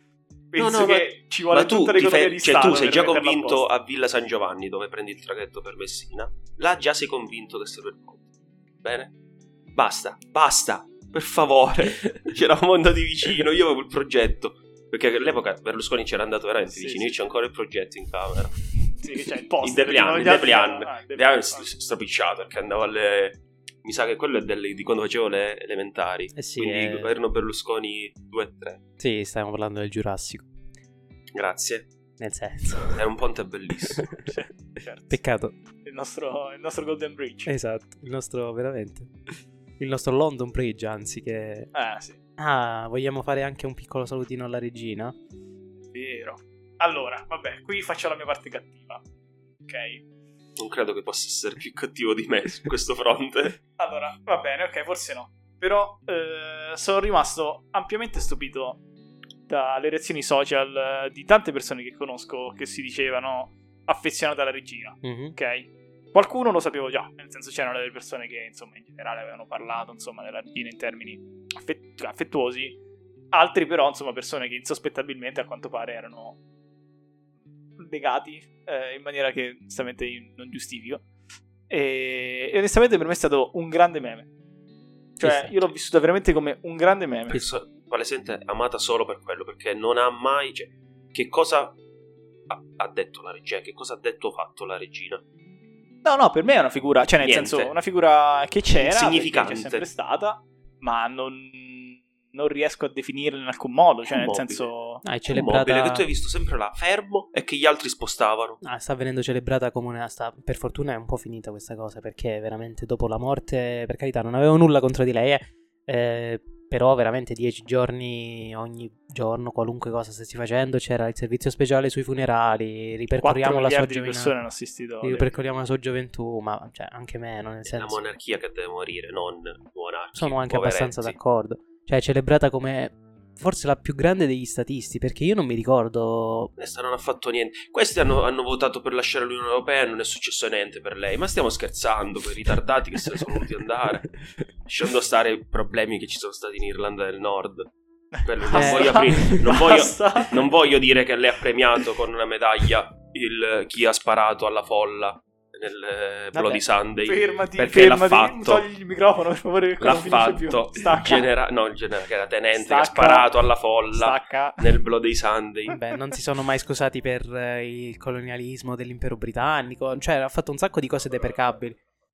penso che ci vuole tutta l'economia di Stato. Cioè tu sei già convinto a Villa San Giovanni, dove prendi il traghetto per Messina, là già sei convinto che serve il ponte. Bene? Basta, per favore. C'era un mondo di vicino, io avevo il progetto, perché all'epoca Berlusconi c'era andato veramente vicino. Io c'ho ancora il progetto in camera. Sì, cioè il posto in Deplian stropicciato, perché andavo alle... Mi sa che quello è di quando facevo le elementari, quindi governo Berlusconi 2 e 3. Sì, stiamo parlando del Giurassico. Grazie. Nel senso, è un ponte bellissimo. Certo. Peccato. Il nostro Golden Bridge. Esatto, il nostro London Bridge, anzi che... sì. Vogliamo fare anche un piccolo salutino alla regina? Vero. Allora, vabbè, qui faccio la mia parte cattiva, ok? Non credo che possa essere più cattivo di me su questo fronte. Allora, va bene, ok, forse no. Però sono rimasto ampiamente stupito dalle reazioni social di tante persone che conosco che si dicevano affezionate alla regina, ok? Qualcuno lo sapevo già, nel senso c'erano delle persone che, insomma, in generale avevano parlato, insomma, della regina in termini affettuosi. Altri però, insomma, persone che insospettabilmente a quanto pare erano... legati in maniera che onestamente io non giustifico, e onestamente per me è stato un grande meme, cioè io l'ho vissuta veramente come un grande meme. Palesemente amata solo per quello, perché non ha mai, cioè, che cosa ha detto la regina, che cosa ha detto o fatto la regina? No, per me è una figura, cioè nel senso, una figura che c'era, significante, c'è sempre stata, ma non riesco a definirla in alcun modo, cioè nel senso... Ah, è celebrata... Immobile, che tu hai visto sempre là, fermo, e che gli altri spostavano. Sta venendo celebrata come una... Per fortuna è un po' finita questa cosa, perché veramente dopo la morte, per carità, non avevo nulla contro di lei, però veramente 10 giorni, ogni giorno, qualunque cosa stessi facendo, c'era il servizio speciale sui funerali, ripercorriamo la sua gioventù, ma cioè, anche meno, nel senso... È la monarchia che deve morire, non monarchi. Sono anche abbastanza d'accordo. Cioè, è celebrata come forse la più grande degli statisti, perché io non mi ricordo... Questa non ha fatto niente. Questi hanno votato per lasciare l'Unione Europea, non è successo niente per lei. Ma stiamo scherzando, quei ritardati che se ne sono voluti andare. Lasciando stare i problemi che ci sono stati in Irlanda del Nord. Quello, non voglio dire che lei ha premiato con una medaglia chi ha sparato alla folla nel Bloody Sunday, perché l'ha fatto. Togli il microfono, per favore, l'ha fatto il generale che era tenente, che ha sparato alla folla nel Bloody Sunday. Vabbè, non si sono mai scusati per il colonialismo dell'impero britannico, cioè ha fatto un sacco di cose deprecabili.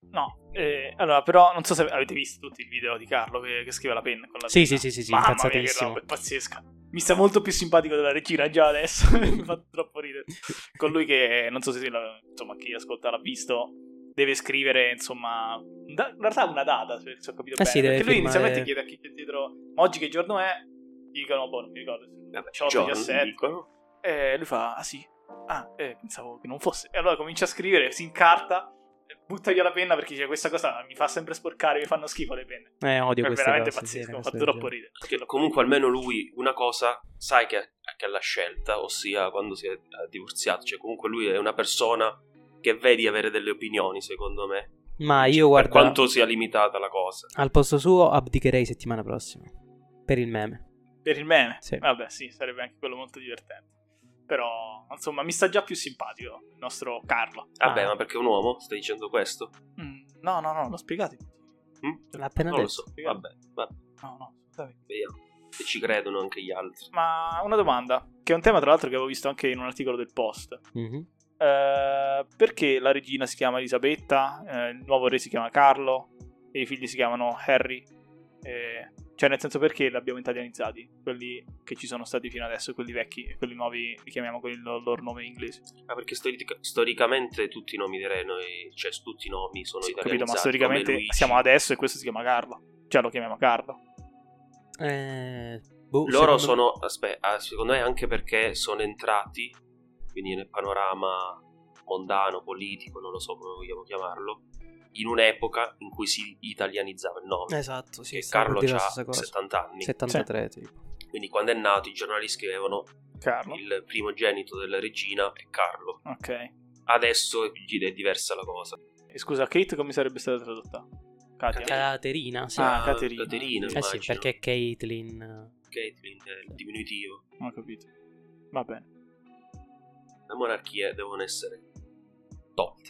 No, allora però non so se avete visto tutti il video di Carlo che scrive la penna con la penna. Sì, mamma incazzatissimo. Mia, che roba, è pazzesca. Mi sta molto più simpatico della regina già adesso, mi fa troppo ridere. Con lui che, non so se insomma chi ascolta l'ha visto, deve scrivere insomma, in realtà una data, se ho capito bene. Sì, perché lui inizialmente chiede a chi è dietro, ma oggi che giorno è? Gli dicono, boh, non mi ricordo, 18, 17. E lui fa, ah sì, pensavo che non fosse. E allora comincia a scrivere, si incarta, butta via la penna perché dice questa cosa mi fa sempre sporcare, mi fanno schifo le penne. Odio queste cose. È veramente pazzesco, mi fa troppo ridere. Perché comunque almeno lui una cosa sai che ha la scelta, ossia quando si è divorziato, cioè comunque lui è una persona che vedi avere delle opinioni, secondo me. Ma io guarda, per quanto sia limitata la cosa, al posto suo abdicherei settimana prossima per il meme? Sì. Vabbè sì, sarebbe anche quello molto divertente. Però, insomma, mi sta già più simpatico il nostro Carlo. Vabbè, ma perché è un uomo? Stai dicendo questo? No, l'ho spiegato. L'ha appena detto. Non lo so, vabbè. No, dai. Vediamo. E ci credono anche gli altri. Ma una domanda, che è un tema tra l'altro che avevo visto anche in un articolo del Post. Mm-hmm. Perché la regina si chiama Elisabetta, il nuovo re si chiama Carlo, e i figli si chiamano Harry? Cioè nel senso, perché li abbiamo italianizzati quelli che ci sono stati fino adesso, quelli vecchi, e quelli nuovi li chiamiamo con il loro nome inglese? Perché storicamente tutti i nomi di re, cioè tutti i nomi sono italianizzati, capito? Ma storicamente siamo adesso e questo si chiama Carlo, cioè lo chiamiamo Carlo. Loro sono secondo me anche perché sono entrati quindi nel panorama mondano, politico, non lo so come vogliamo chiamarlo, in un'epoca in cui si italianizzava il nome. Esatto, sì. E Carlo ha 70 anni. 73, sì. Tipo. Quindi quando è nato i giornali scrivevano Carlo. Il primogenito della regina è Carlo. Ok. Adesso è diversa la cosa. E scusa, Kate come sarebbe stata tradotta? Caterina, sì. Ah, Caterina. Sì, perché Caitlyn è il diminutivo. Non ho capito. Va bene. Le monarchie devono essere...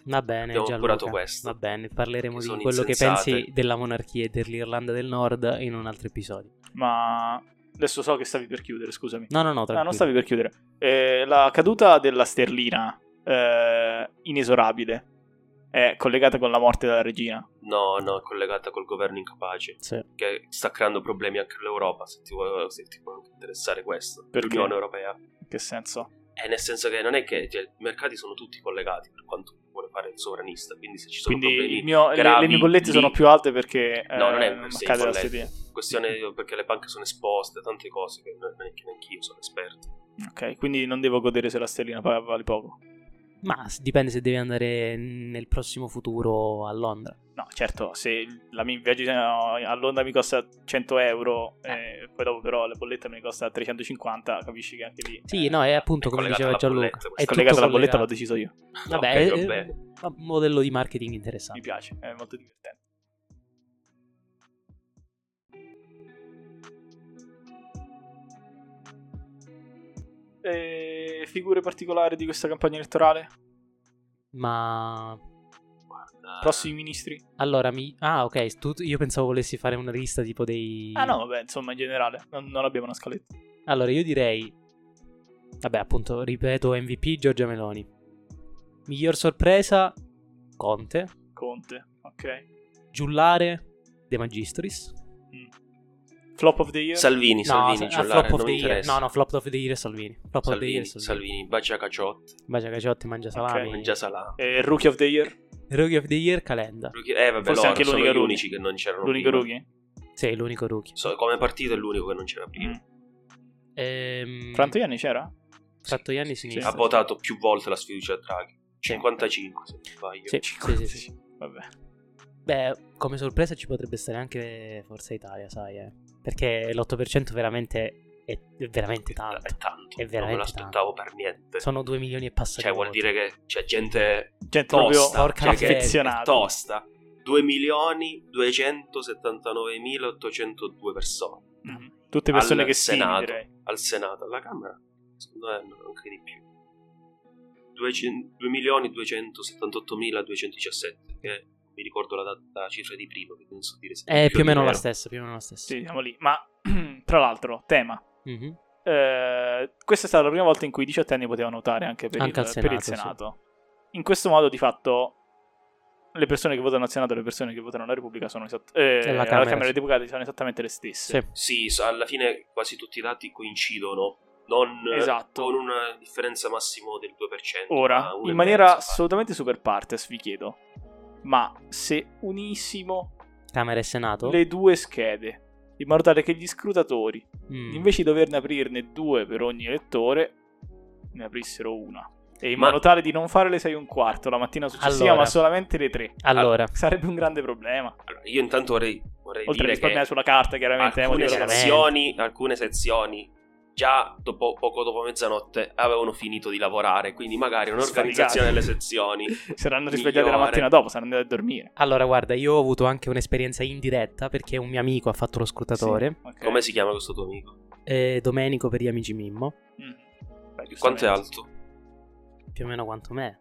Va bene, abbiamo curato questo. Va bene, parleremo di quello insensate. Che pensi della monarchia e dell'Irlanda del Nord in un altro episodio. Ma adesso so che stavi per chiudere, scusami. No, tranquillo. Non stavi per chiudere. La caduta della sterlina inesorabile è collegata con la morte della regina? No, è collegata col governo incapace, sì. Che sta creando problemi anche all'Europa, se ti può interessare questo. Perché? L'Unione Europea. In che senso? Nel senso che non è che i mercati sono tutti collegati per quanto vuole fare il sovranista, quindi se ci sono problemi gravi, le mie bollette sono più alte perché non è questione perché le banche sono esposte, tante cose che neanche io sono esperto. Ok, quindi non devo godere se la sterlina vale poco. Ma dipende se devi andare nel prossimo futuro a Londra. No, certo, se la mia viaggio a Londra mi costa 100 euro, poi dopo però la bolletta mi costa 350, capisci che anche lì... Sì, no, è appunto è come diceva Gianluca. È collegata alla bolletta, l'ho deciso io. Vabbè, no, okay, modello di marketing interessante. Mi piace, è molto divertente. Figure particolari di questa campagna elettorale? Ma prossimi ministri? Allora ok, io pensavo volessi fare una lista tipo dei... Ah no, vabbè, insomma in generale non abbiamo una scaletta. Allora io direi, vabbè appunto, ripeto, MVP Giorgia Meloni. Miglior sorpresa Conte, ok. Giullare De Magistris. Flop of the Year? Salvini, Giullare, flop of the year. No, Flop of the Year è Salvini. Flop of the Year Salvini, bacia caciotti, mangia salami. Okay. Rookie of the Year? Rookie of the Year, Calenda. Vabbè, forse anche l'unico rookie che non c'erano. L'unico rookie? Sì, l'unico rookie. Come partito è l'unico che non c'era prima. Frantoianni c'era? Frantoianni sì. Ha votato più volte la sfiducia a Draghi. 55, se non sbaglio. Sì. Vabbè. Beh, come sorpresa ci potrebbe stare anche Forza Italia, sai, perché l'8% veramente è veramente tanto. È veramente, non me l'aspettavo per niente. Sono 2 milioni e passati. Cioè, vuol dire che c'è gente tosta, affezionata. 2.279.802 persone. Mm-hmm. Tutte persone che al Senato, alla Camera, secondo me anche di più. 2.278.217 che mi ricordo la cifra di prima, che non so dire se è più o meno la stessa. Sì, siamo lì. Ma tra l'altro, tema. Mm-hmm. Questa è stata la prima volta in cui i 18 anni potevano votare anche per il Senato. Sì. In questo modo, di fatto, le persone che votano al Senato e le persone che votano alla Repubblica sono alla Camera dei Deputati sono esattamente le stesse. Sì, sì, alla fine quasi tutti i dati coincidono, non esatto, con una differenza massimo del 2%. Ora, in maniera assolutamente super partes, vi chiedo, ma se unissimo Camera e Senato, le due schede, in modo tale che gli scrutatori, invece di doverne aprirne due per ogni elettore, ne aprissero una. E in modo tale di non fare le 6 e un quarto la mattina successiva, allora, ma solamente le 3. Allora, sarebbe un grande problema. Allora, io intanto vorrei oltre dire che sulla carta, chiaramente, alcune sezioni già poco dopo mezzanotte avevano finito di lavorare, quindi magari un'organizzazione delle sezioni saranno risvegliate la mattina dopo, saranno andati a dormire. Allora guarda, io ho avuto anche un'esperienza indiretta perché un mio amico ha fatto lo scrutatore. Sì, okay. Come si chiama questo tuo amico? Domenico, per gli amici Mimmo. Beh, quanto è alto? Più o meno quanto me.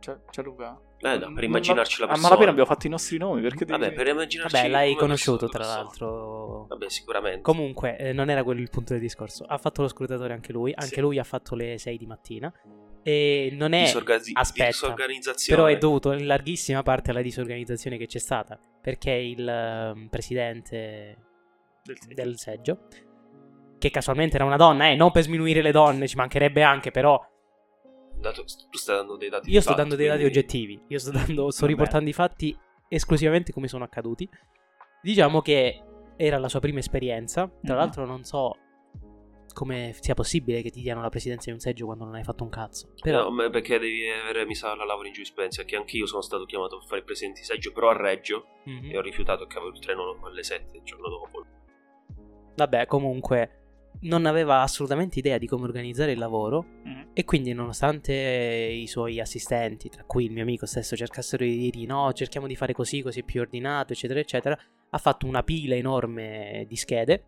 C'è Luca? No, per immaginarci la persona. Ma alla pena abbiamo fatto i nostri nomi, perché vabbè, per immaginarci. Vabbè, l'hai conosciuto tra l'altro. Vabbè, sicuramente. Comunque, non era quello il punto del discorso. Ha fatto lo scrutatore anche lui. Anche sì, lui ha fatto le 6 di mattina. E non è disorganizzazione. Però è dovuto in larghissima parte alla disorganizzazione che c'è stata, perché il presidente del seggio, che casualmente era una donna, non per sminuire le donne, ci mancherebbe anche, però. Tu stai dando dei dati. Io sto dando dei dati oggettivi. Io sto riportando i fatti esclusivamente come sono accaduti. Diciamo che era la sua prima esperienza. Tra l'altro non so come sia possibile che ti diano la presidenza di un seggio quando non hai fatto un cazzo. Però no, perché devi avere, mi sa, la laurea in giurisprudenza, che anch'io sono stato chiamato per fare il presidente di seggio, però a Reggio, e ho rifiutato, che avevo il treno alle 7 il giorno dopo. Vabbè, comunque non aveva assolutamente idea di come organizzare il lavoro, e quindi nonostante i suoi assistenti, tra cui il mio amico stesso, cercassero di dirgli no, cerchiamo di fare così, così è più ordinato, eccetera eccetera, ha fatto una pila enorme di schede,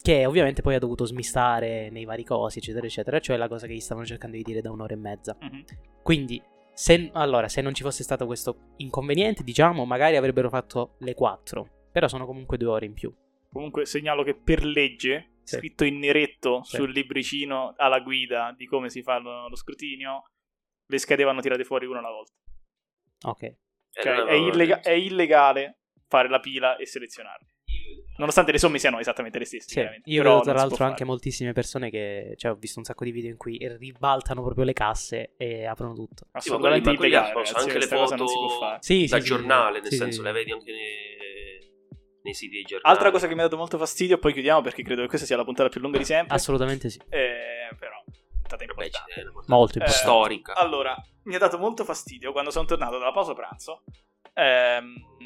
che ovviamente poi ha dovuto smistare nei vari cosi, eccetera eccetera, cioè la cosa che gli stavano cercando di dire da un'ora e mezza. Quindi se non ci fosse stato questo inconveniente, diciamo, magari avrebbero fatto le 4, però sono comunque 2 ore in più. Comunque segnalo che per legge, scritto in neretto sul libricino alla guida di come si fa lo scrutinio, le schede vanno tirate fuori una alla volta. Ok. Cioè, è illegale fare la pila e selezionarli, nonostante le somme siano esattamente le stesse. Io vedo tra l'altro anche moltissime persone che, cioè, ho visto un sacco di video in cui ribaltano proprio le casse e aprono tutto. Assolutamente illegale, ragazzi, anche le foto non si può fare. Giornale, nel senso, le vedi anche nei siti dei giornali. Altra cosa che mi ha dato molto fastidio, poi chiudiamo perché credo che questa sia la puntata più lunga di sempre. Assolutamente sì. Però puntata importante. Molto importante. Storica. Allora, mi ha dato molto fastidio quando sono tornato dalla pausa pranzo.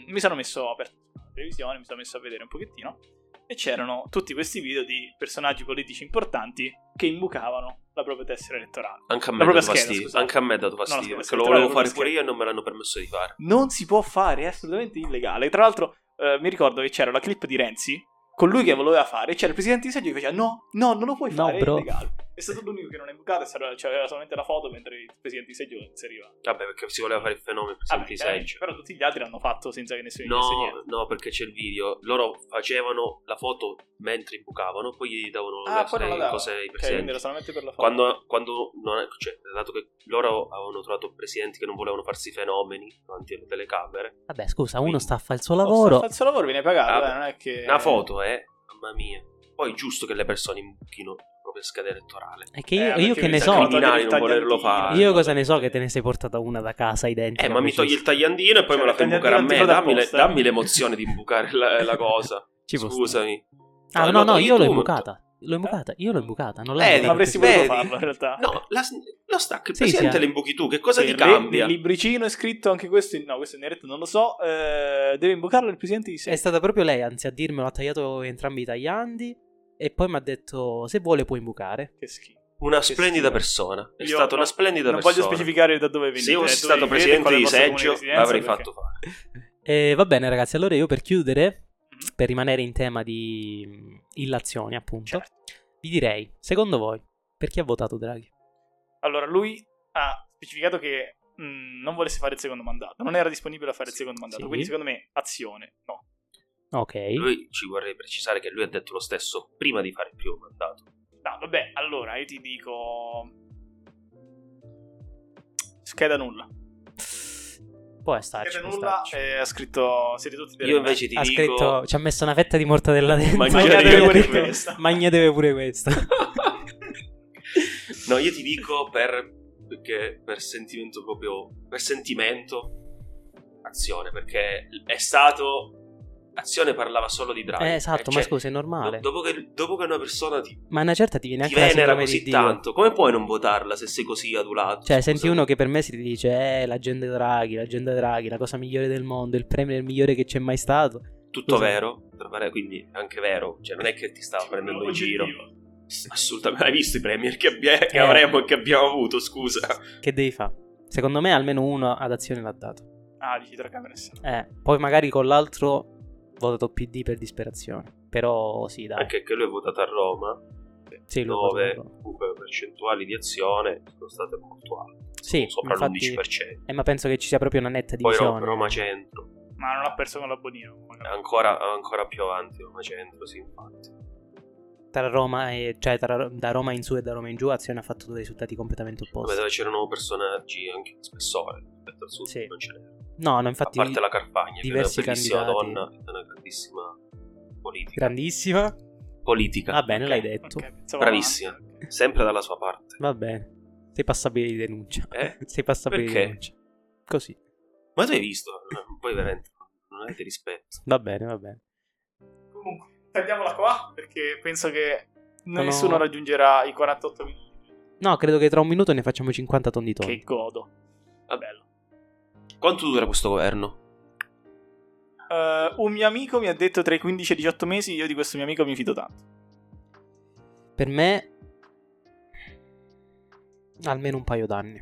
Mi sono messo aperto la televisione, mi sono messo a vedere un pochettino, e c'erano tutti questi video di personaggi politici importanti che imbucavano la propria tessera elettorale. Anche a me ha dato fastidio. Anche a me è dato fastidio, perché lo volevo fare pure io e non me l'hanno permesso di fare. Non si può fare, è assolutamente illegale. Tra l'altro, mi ricordo che c'era la clip di Renzi con lui che voleva fare, e c'era il presidente di seggio che faceva no, non lo puoi fare, no, è illegale. È stato l'unico che non è bucato, cioè aveva solamente la foto, mentre il presidente di seggio inseriva. Vabbè, perché si voleva fare il fenomeno, il presidente di seggio. Però tutti gli altri l'hanno fatto senza che nessuno gli insegnasse niente. No, perché c'è il video, loro facevano la foto mentre imbucavano, poi gli davano le cose ai presidenti, era solamente per la foto. Quando non è, cioè, dato che loro avevano trovato presidenti che non volevano farsi fenomeni davanti alle telecamere. Vabbè, scusa, uno sta a fare il suo lavoro. Viene pagato, non è che una foto, mamma mia. Poi è giusto che le persone imbuchino proprio scheda elettorale. E che io che ne so, non volerlo fare. Io cosa ne so che te ne sei portata una da casa identica. Ma mi togli il tagliandino e poi me la fai imbucare a me. Dammi l'emozione di imbucare la cosa. Scusami. No, io l'ho imbucata. Io l'ho imbucata. Non avresti potuto farlo in realtà. No, lo stacco. Il presidente le imbuchi tu. Che cosa ti cambia? Il libricino è scritto anche questo. No, questo è neretto, non lo so. Deve imbucarlo il presidente di sé. È stata proprio lei, anzi, a dirmelo. Ha tagliato entrambi i tagliandi. E poi mi ha detto, se vuole puoi imbucare. Che schifo. Una splendida persona. È stata una splendida persona. Non voglio specificare da dove venite. Se io fossi stato presidente di seggio, l'avrei fatto fare. Va bene, ragazzi. Allora io, per chiudere, per rimanere in tema di illazioni, appunto, vi direi, secondo voi, per chi ha votato Draghi? Allora, lui ha specificato che non volesse fare il secondo mandato. Non era disponibile a fare il secondo mandato. Quindi, secondo me, azione, no. Ok. Lui, ci vorrei precisare che lui ha detto lo stesso prima di fare il primo mandato. No, vabbè, allora io ti dico scheda nulla. può starci. Ha scritto siete tutti delle io invece ti ha dico... scritto ci ha messo una fetta di mortadella dentro. Magna deve pure questa. No, io ti dico perché sentimento proprio, per sentimento Azione, perché è stato Azione parlava solo di Draghi. Esatto, ma scusa, è normale. Dopo che una persona ma una certa ti viene anche venera così di tanto, come puoi non votarla se sei così adulato? Cioè, senti uno che per me si dice l'agenda Draghi, la cosa migliore del mondo, il premier migliore che c'è mai stato. Tutto scusa. Vero, quindi anche vero, cioè non è che ti stavo prendendo in giro. Assolutamente, hai visto i premier che avremo e che abbiamo avuto, scusa. Che devi fare? Secondo me almeno uno ad Azione l'ha dato. Ah, dici tra camere. Poi magari con l'altro votato PD per disperazione. Però sì, dai. Anche che lui è votato a Roma. Sì, 9 comunque percentuali di Azione sono state molto alte. Sì, sopra l'11%. Ma penso che ci sia proprio una netta divisione. Poi Roma centro. Ma non ha perso con la Bonino. Ancora più avanti Roma centro, sì, infatti. Da Roma in su e da Roma in giù Azione ha fatto due risultati completamente opposti. Dove c'erano personaggi anche di spessore rispetto al sud, sì. Non c'era. No, infatti. A parte la Carpagna, diversi che è una bellissima donna, è una grandissima politica. Grandissima politica. Va bene, okay. L'hai detto. Okay, bravissima. Okay. Sempre dalla sua parte. Va bene. Sei passabile di denuncia. Sei passabile di denuncia. Così. Ma tu hai visto? Poi veramente non avete rispetto. Va bene. Comunque, tagliamola qua perché penso che nessuno raggiungerà i 48 minuti. No, credo che tra un minuto ne facciamo 50 tonni tonti. Che godo. Va bello. Quanto dura questo governo? Un mio amico mi ha detto tra i 15 e i 18 mesi. Io di questo mio amico mi fido tanto. Per me almeno un paio d'anni.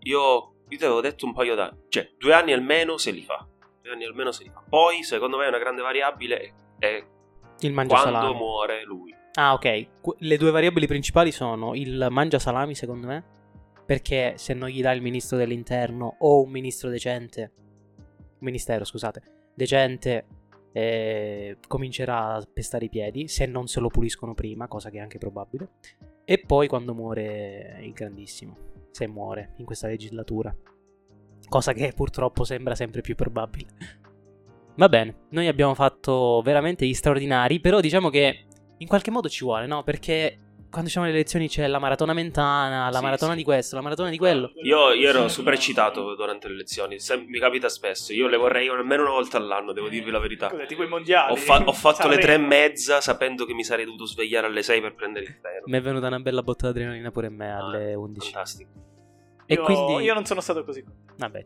Io ti avevo detto un paio d'anni. Cioè 2 anni almeno se li fa. 2 anni almeno se li fa. Poi secondo me una grande variabile è il mangiasalami. Quando muore lui. Ah, ok. Le 2 variabili principali sono il mangiasalami, secondo me. Perché se non gli dà il ministro dell'interno o un ministro decente, decente, comincerà a pestare i piedi se non se lo puliscono prima, cosa che è anche probabile. E poi quando muore il grandissimo, se muore in questa legislatura, cosa che purtroppo sembra sempre più probabile. Va bene, noi abbiamo fatto veramente gli straordinari, però diciamo che in qualche modo ci vuole, no? Perché... quando diciamo le elezioni c'è la maratona mentana, la maratona di questo, la maratona di quello. Io ero super eccitato durante le elezioni, mi capita spesso, io le vorrei almeno una volta all'anno, devo dirvi la verità. Cosa, tipo i mondiali? Ho fatto le 3:30 sapendo che mi sarei dovuto svegliare alle 6 per prendere il treno. Mi è venuta una bella botta d'adrenalina pure a me alle 11. Fantastico. E quindi... io non sono stato così. Vabbè,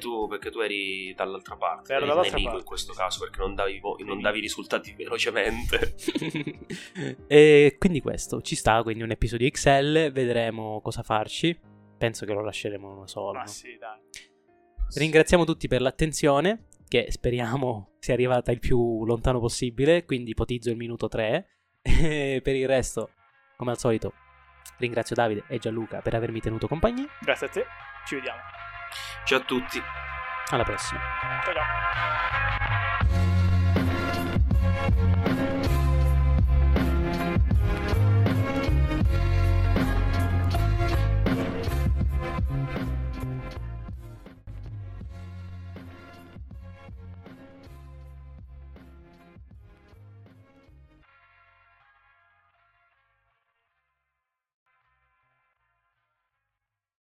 tu perché tu eri dall'altra parte. Ero dall'altra parte in questo caso, perché non davi risultati velocemente. E quindi questo ci sta, quindi un episodio XL, vedremo cosa farci. Penso che lo lasceremo uno solo. Ma sì, dai. Ringraziamo tutti per l'attenzione, che speriamo sia arrivata il più lontano possibile, quindi ipotizzo il minuto 3. Per il resto, come al solito, ringrazio Davide e Gianluca per avermi tenuto compagnia. Grazie a te, ci vediamo. Ciao a tutti. Alla prossima. Ciao.